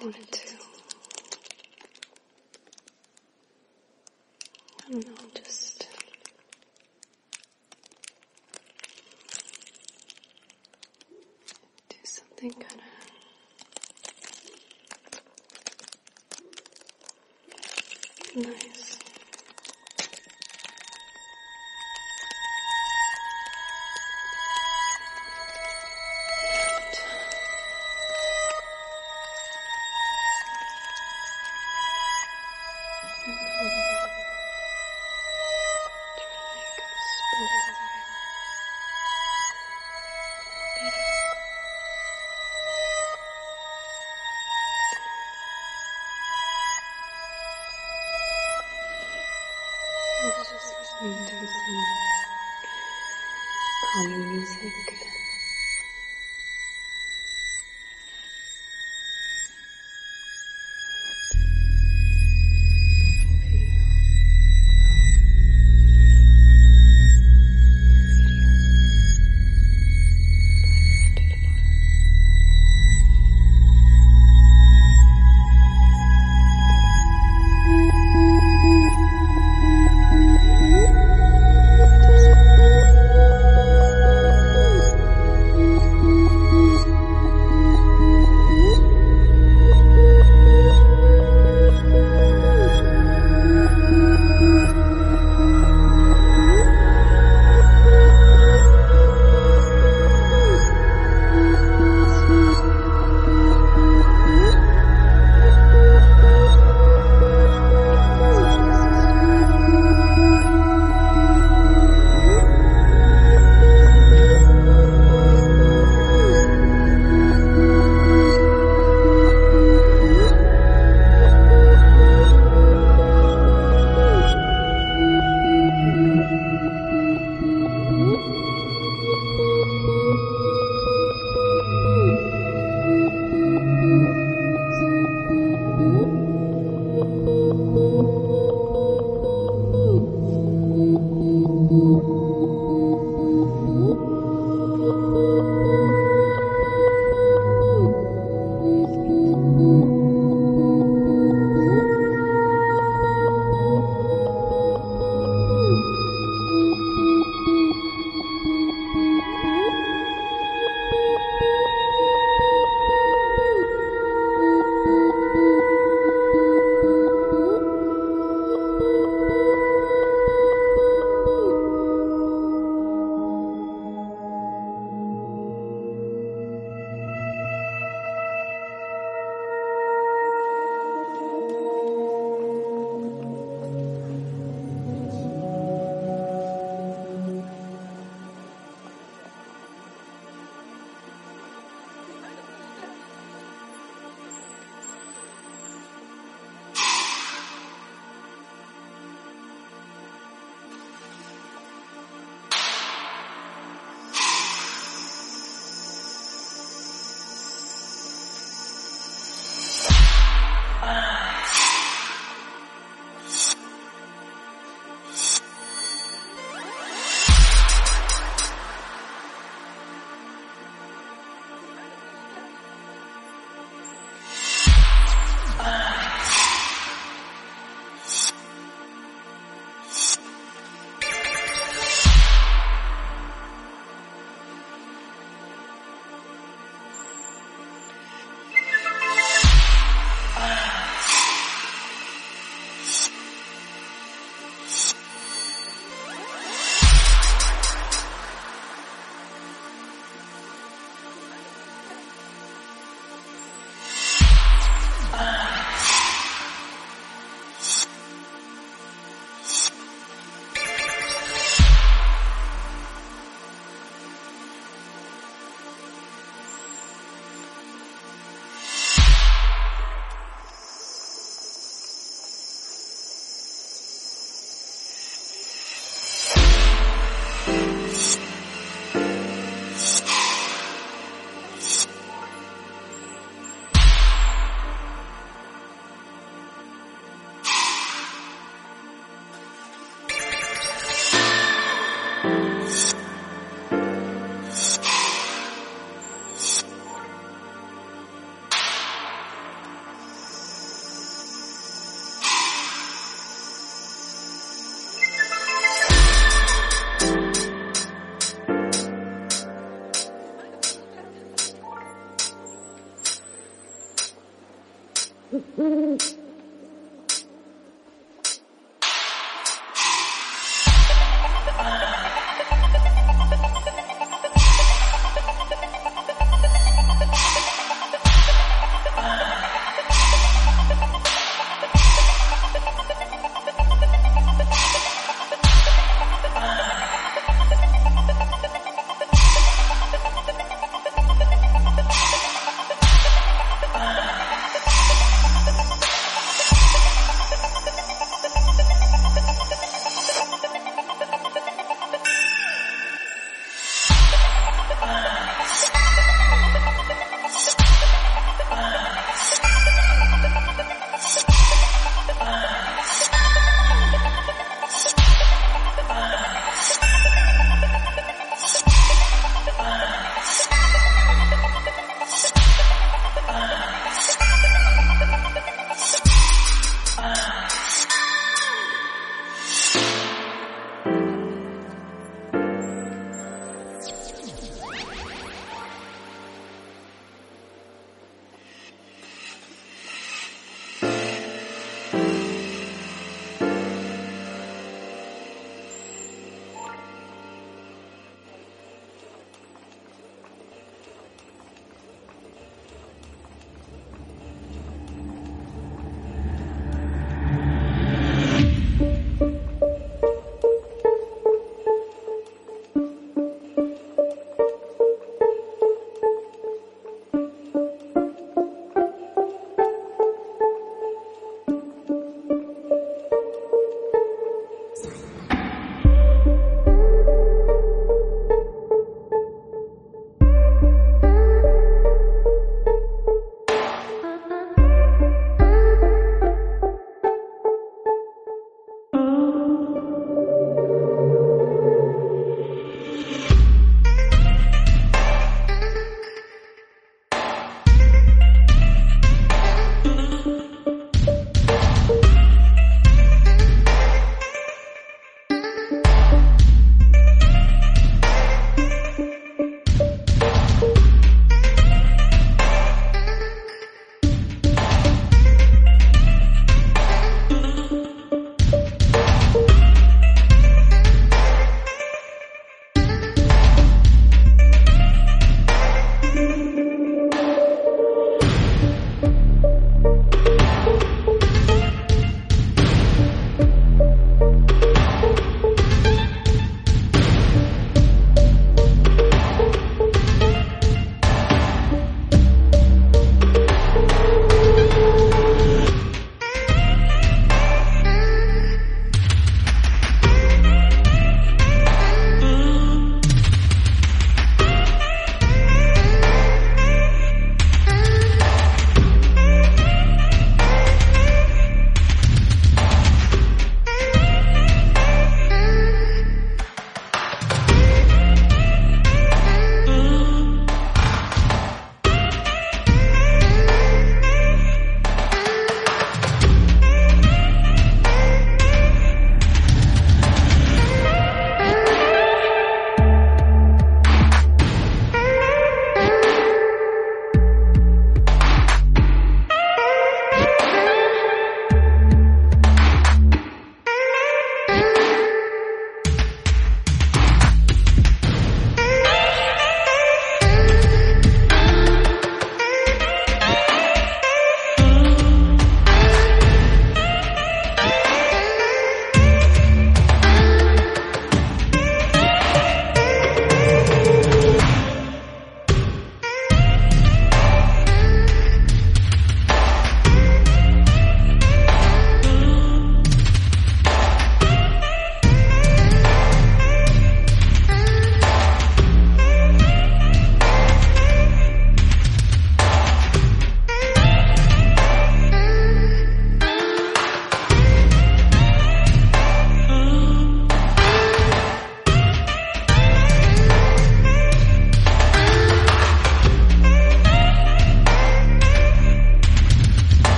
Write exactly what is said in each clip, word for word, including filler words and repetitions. Wanted to, I don't know, just do something kind of nice.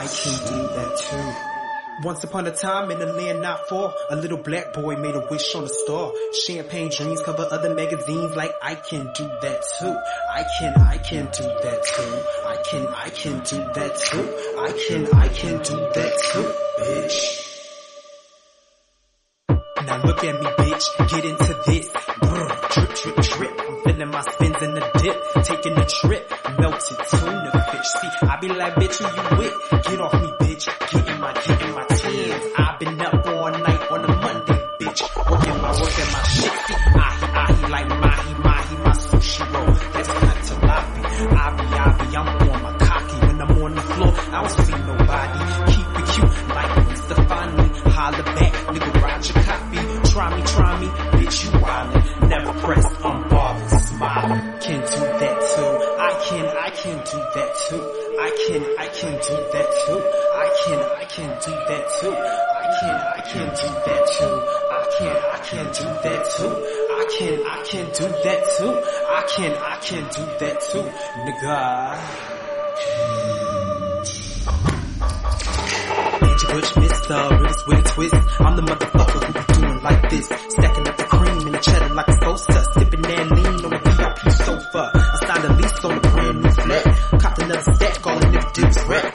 I can do that too. Once upon a time in a land not far, a little black boy made a wish on a star. Champagne dreams cover other magazines like I can do that too. I can, I can do that too. I can, I can do that too. I can, I can do that too, bitch. Now look at me, bitch. Get into this. Brr, drip, drip, drip. I'm feeling my spins in the dip. Taking a trip. Melted tuna, bitch. See, I be like, bitch, who you with? Get off me, bitch. Get in my, get in my tears. I've been up all night on a Monday, bitch. Working my, working my shit. See, ahi, ahi, like mahi, mahi, my sushi roll. That's not tilapia. Avi, avi, I'm on my cocky. When I'm on the floor, I don't see nobody. Keep it cute, like Stefani. Holla back, nigga, ride your copy. Try me, try me, bitch, you wildin'. Never press, I'm ballin', smilin'. Can do that too. I can, I can do that too. I can, I can do that too. I can, I can do that too. I can, I can do that too. I can, I can do that too. I can, I can do that too. I can, I can do that too, nigga. Bitch, bitch, mister, wrist with a twist. I'm the motherfucker who be doing like this, stacking up the cream and the cheddar like a salsa, sipping that lean on a V I P sofa. I signed a lease on a brand new flat, copped another stack, all in them dudes rap.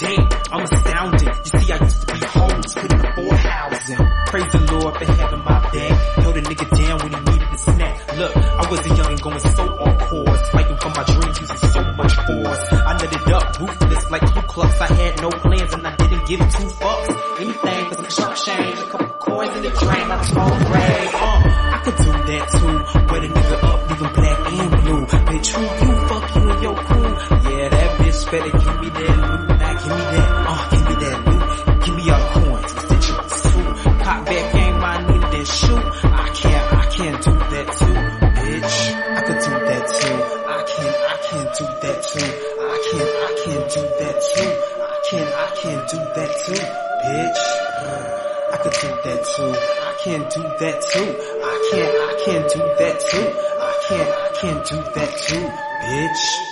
Damn, I'm astounded. You see, I used to be homeless, couldn't afford housing. Praise the Lord for having my back. Held a nigga down when he needed a snack. Look, I was a young and going so on course, fighting for my dreams using so much force. I nutted up, ruthless like Ku Klux. I had no plans and I didn't give two fucks. Anything cause I'm chump change, a couple coins in the drain, I was all gray. Uh, I could do that too. Wear the nigga up, leave him black and blue. Bitch, who you, fuck you and your crew. Yeah, that bitch better give me that loot. Give me that, uh, give me that loot. Give me all the coins, that you fool. Pop back game, I need that shoe. I can't, I can't do that too, bitch. I could do that too. I can't, I can't do that too. I can't, I can't do that too. I can't, I can't do that too, bitch. I could do that too. I can't do that too. I can't, I can't do that too. I can't, I can't do that too, bitch.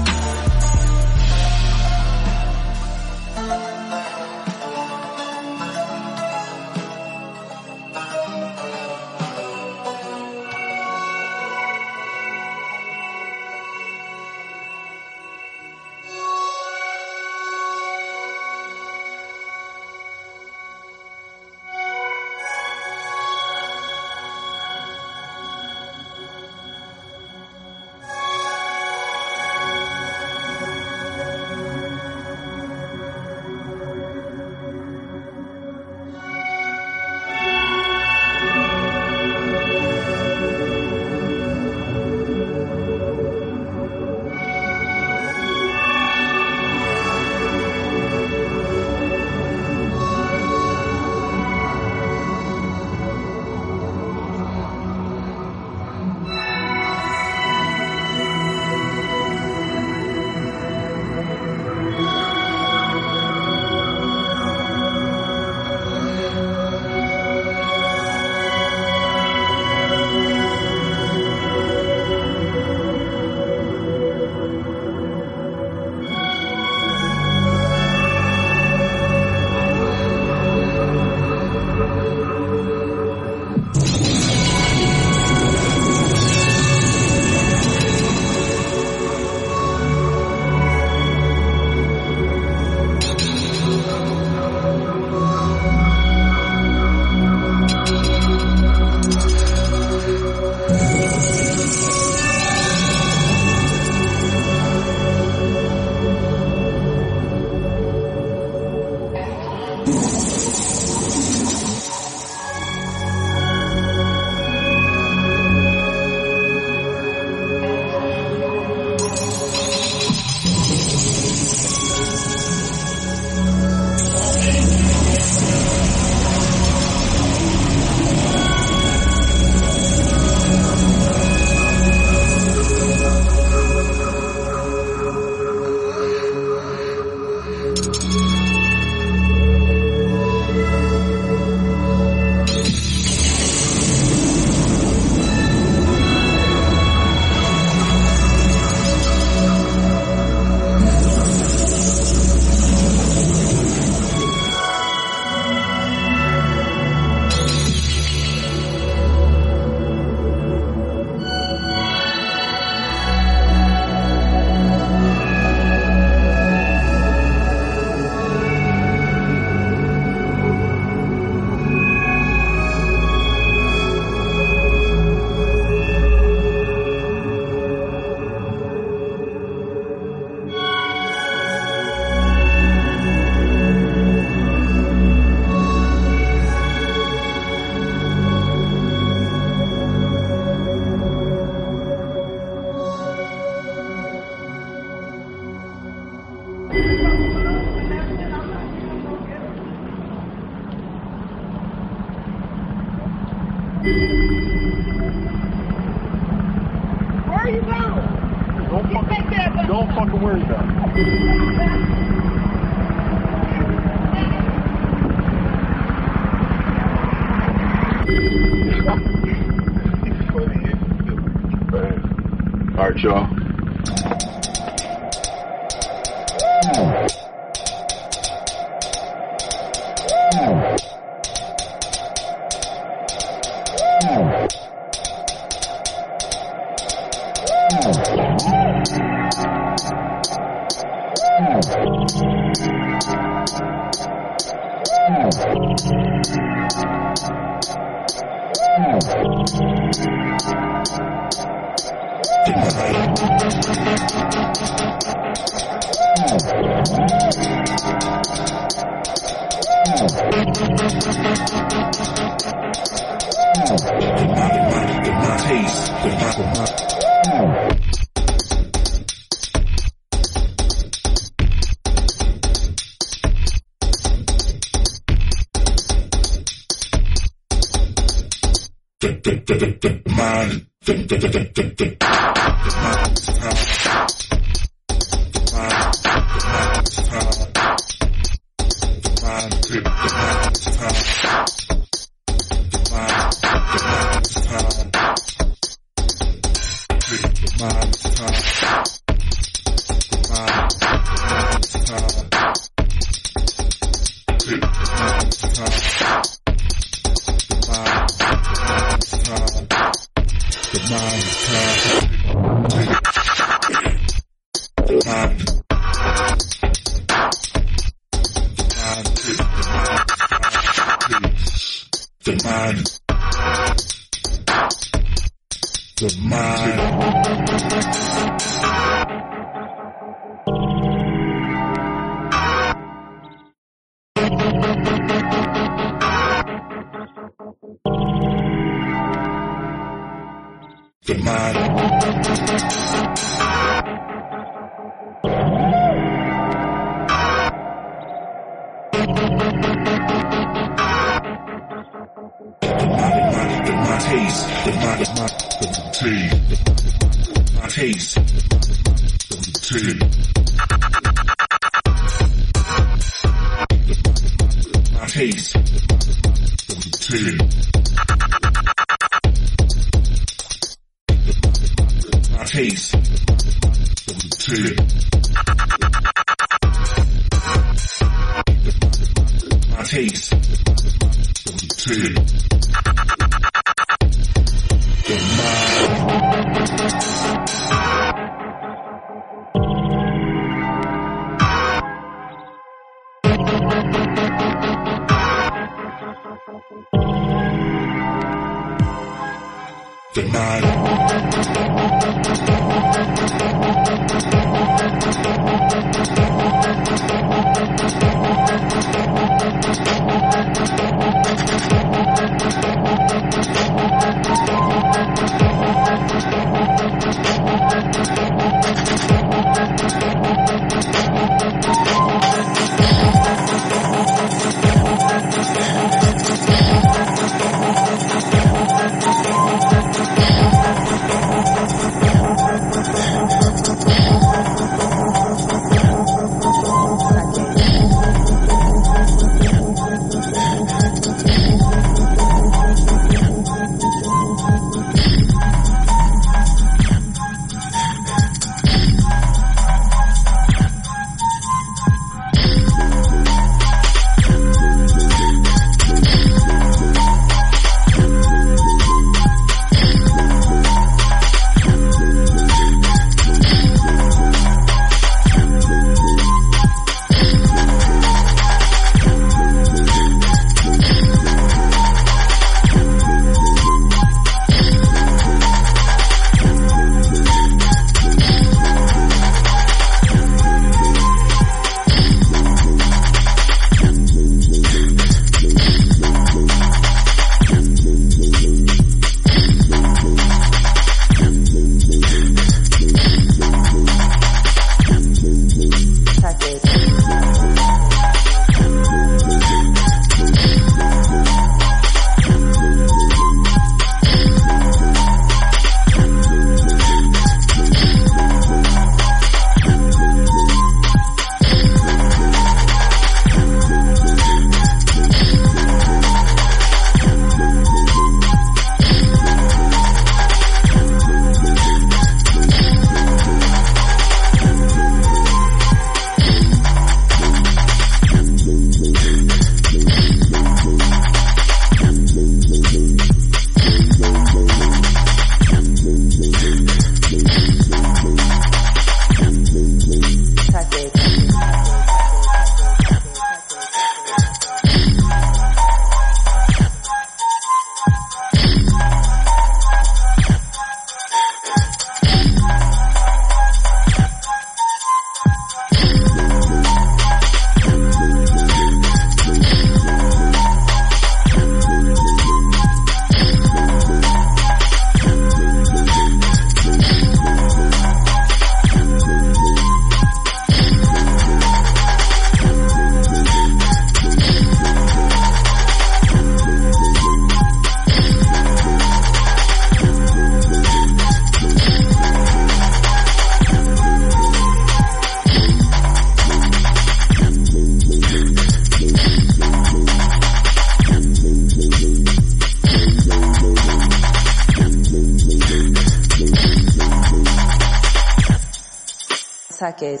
Jacket.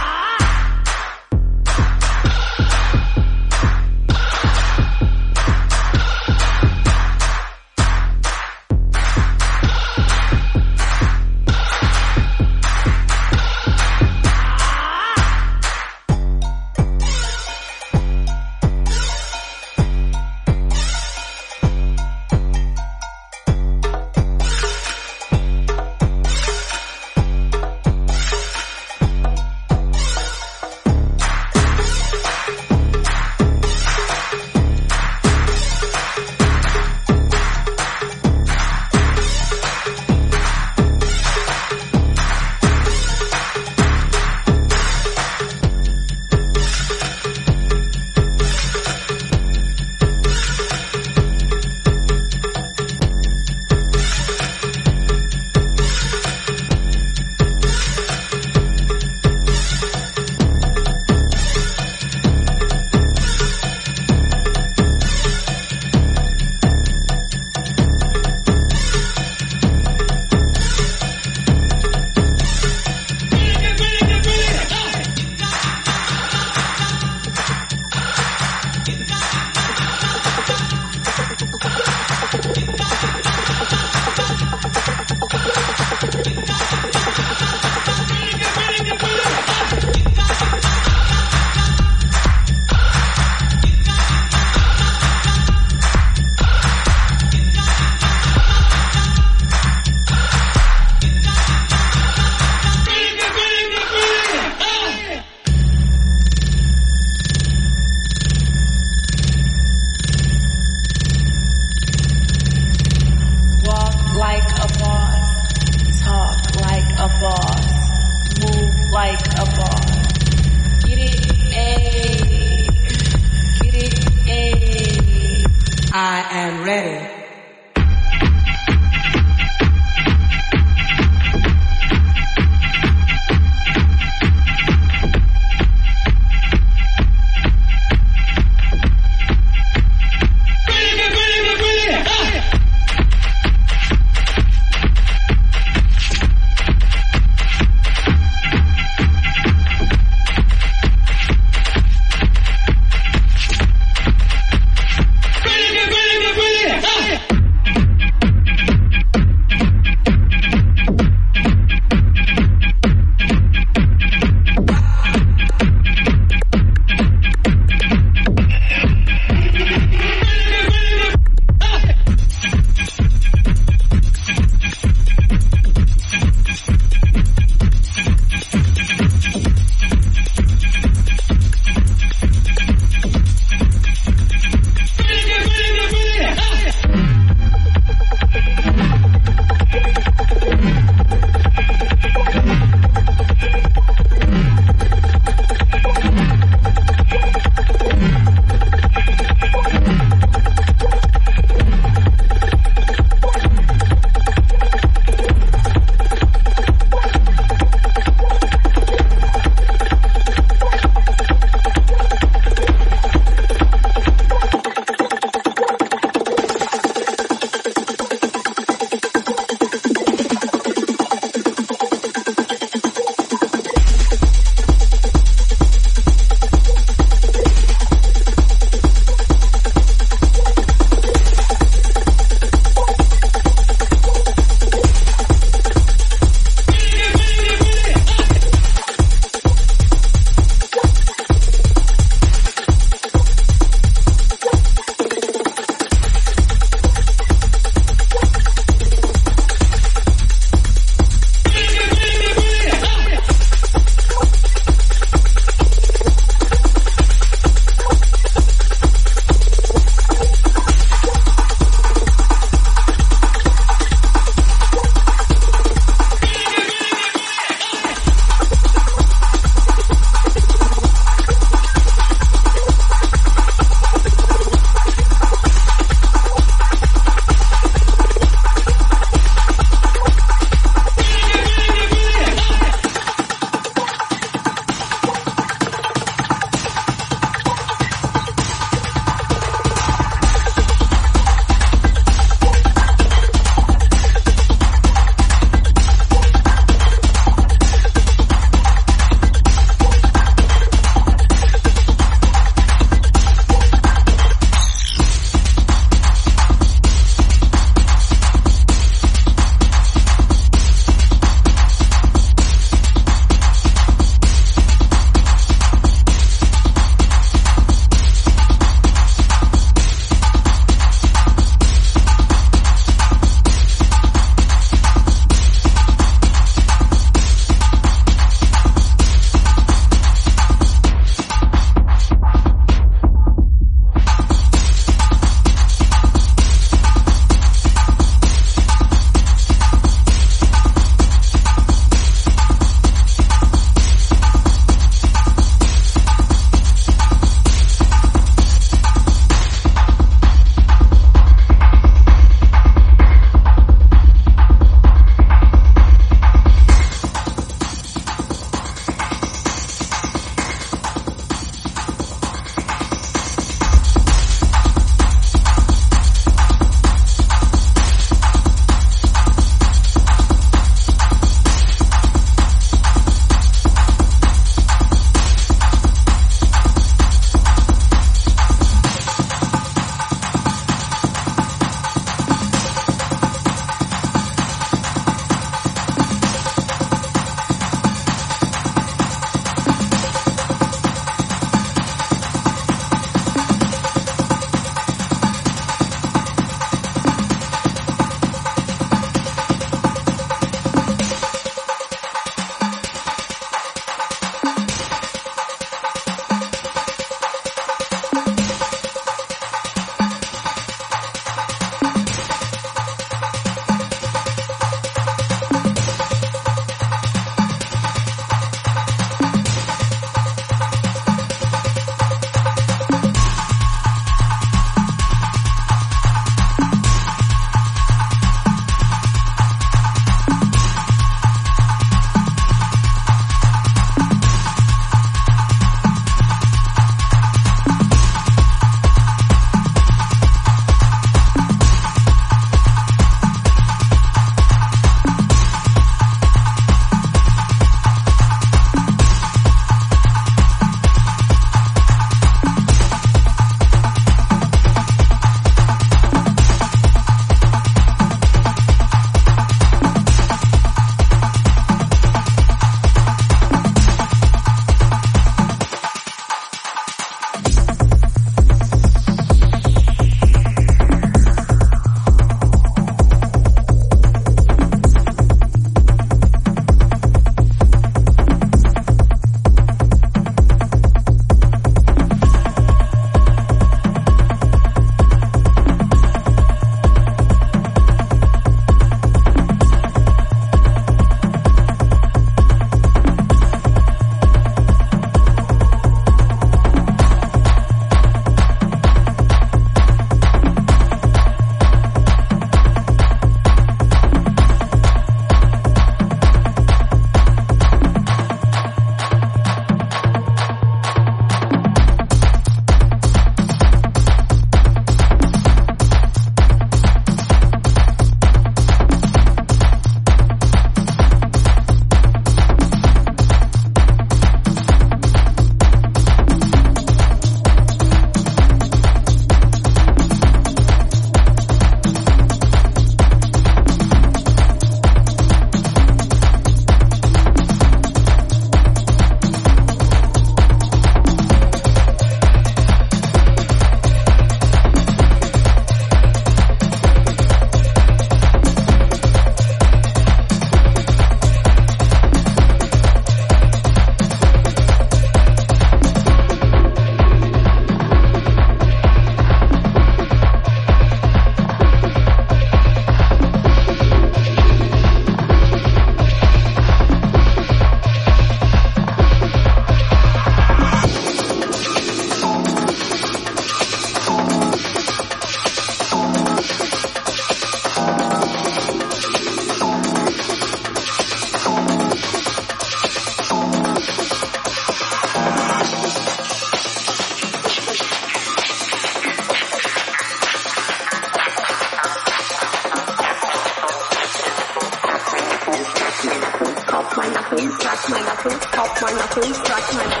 knuckles, crack my knuckles,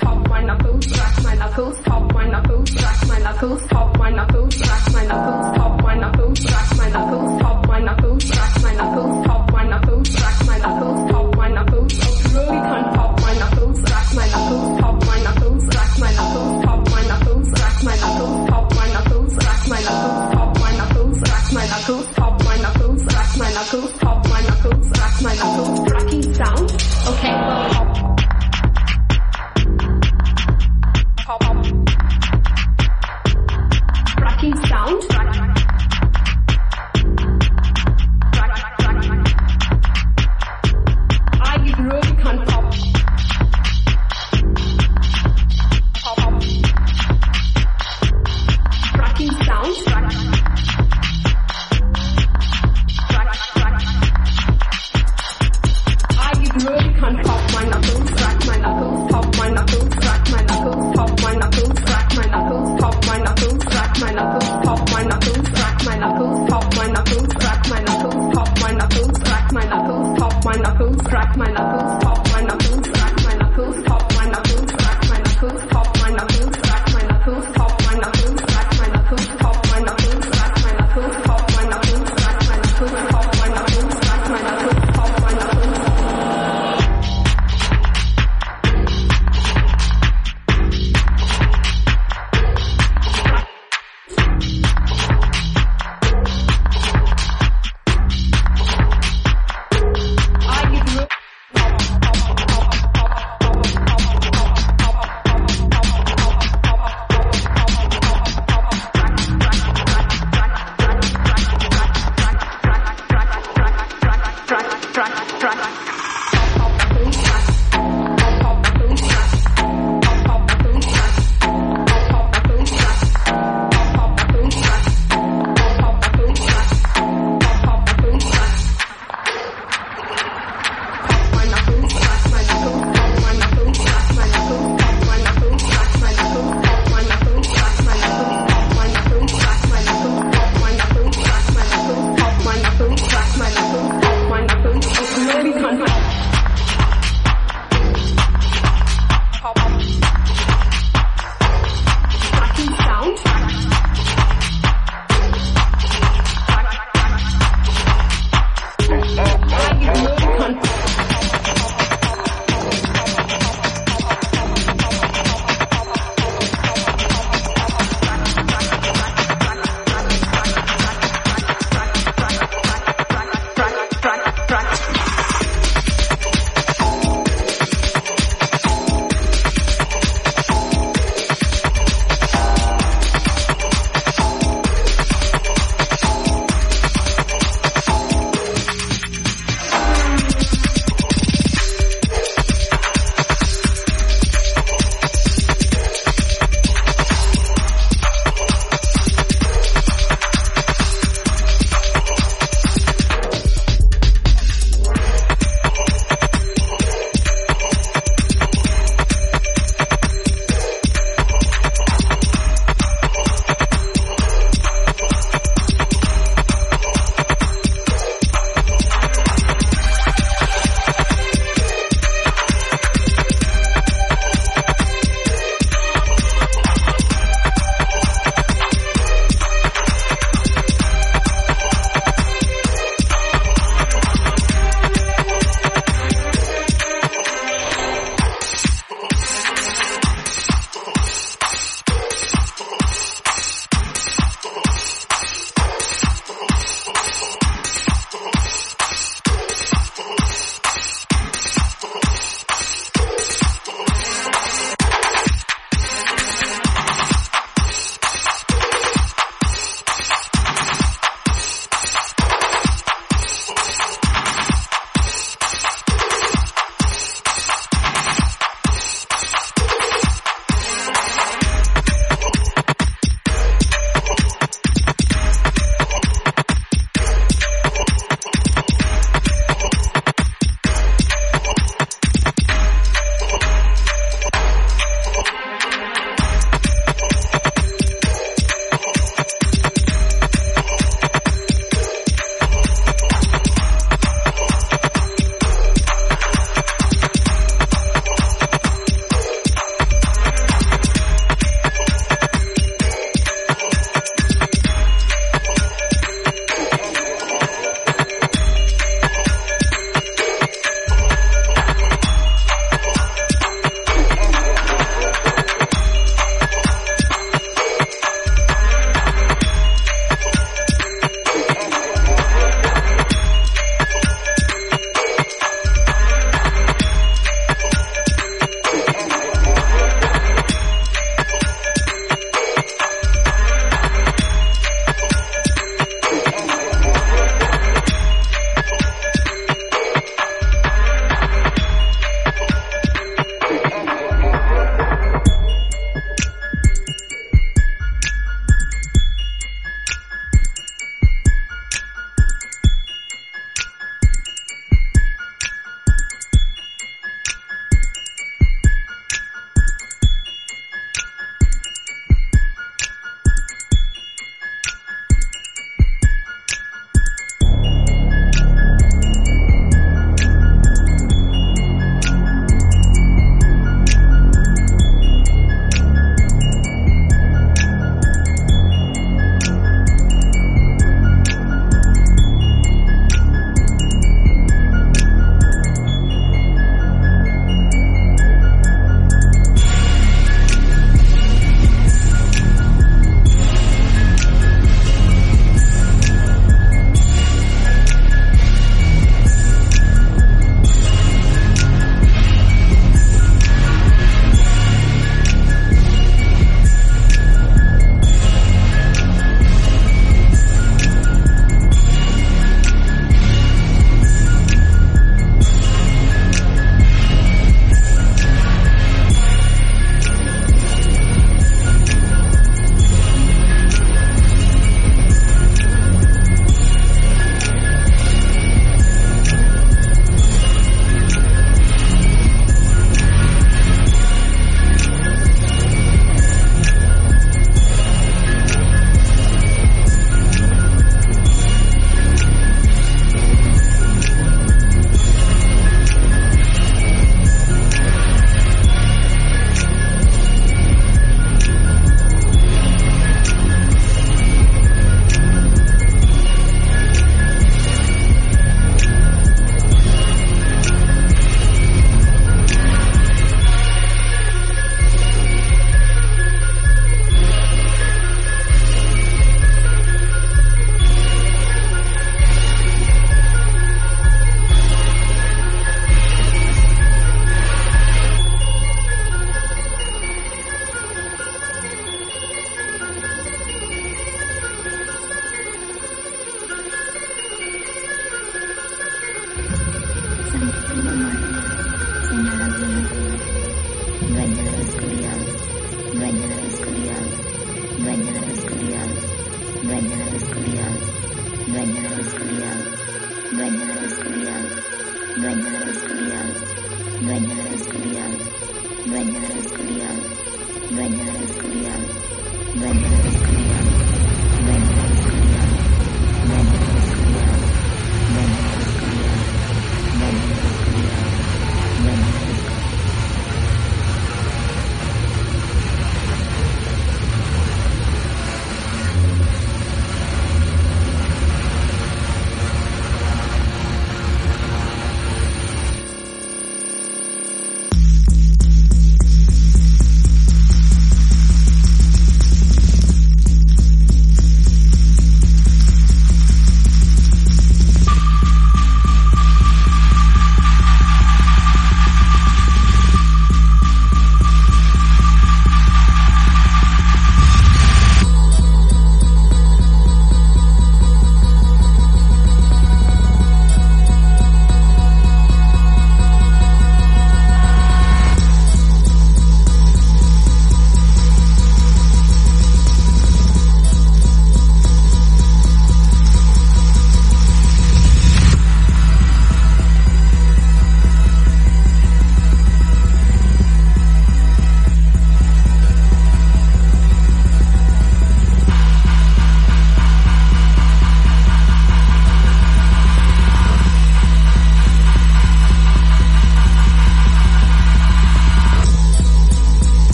pop my knuckles, crack my knuckles, pop my knuckles, crack my knuckles, pop my knuckles, crack my knuckles, pop my knuckles, crack my knuckles, pop my knuckles, crack my knuckles, pop my knuckles, crack my knuckles, pop my knuckles, crack my knuckles, pop my knuckles, really can't pop my knuckles, crack my knuckles, pop my knuckles, crack my knuckles, pop my knuckles, crack my knuckles, pop my knuckles, crack my knuckles, pop my knuckles, crack my knuckles, pop my knuckles, crack my knuckles, pop my knuckles, crack my knuckles. Sound okay, well, pop, pop, pop,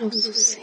Nous aussi.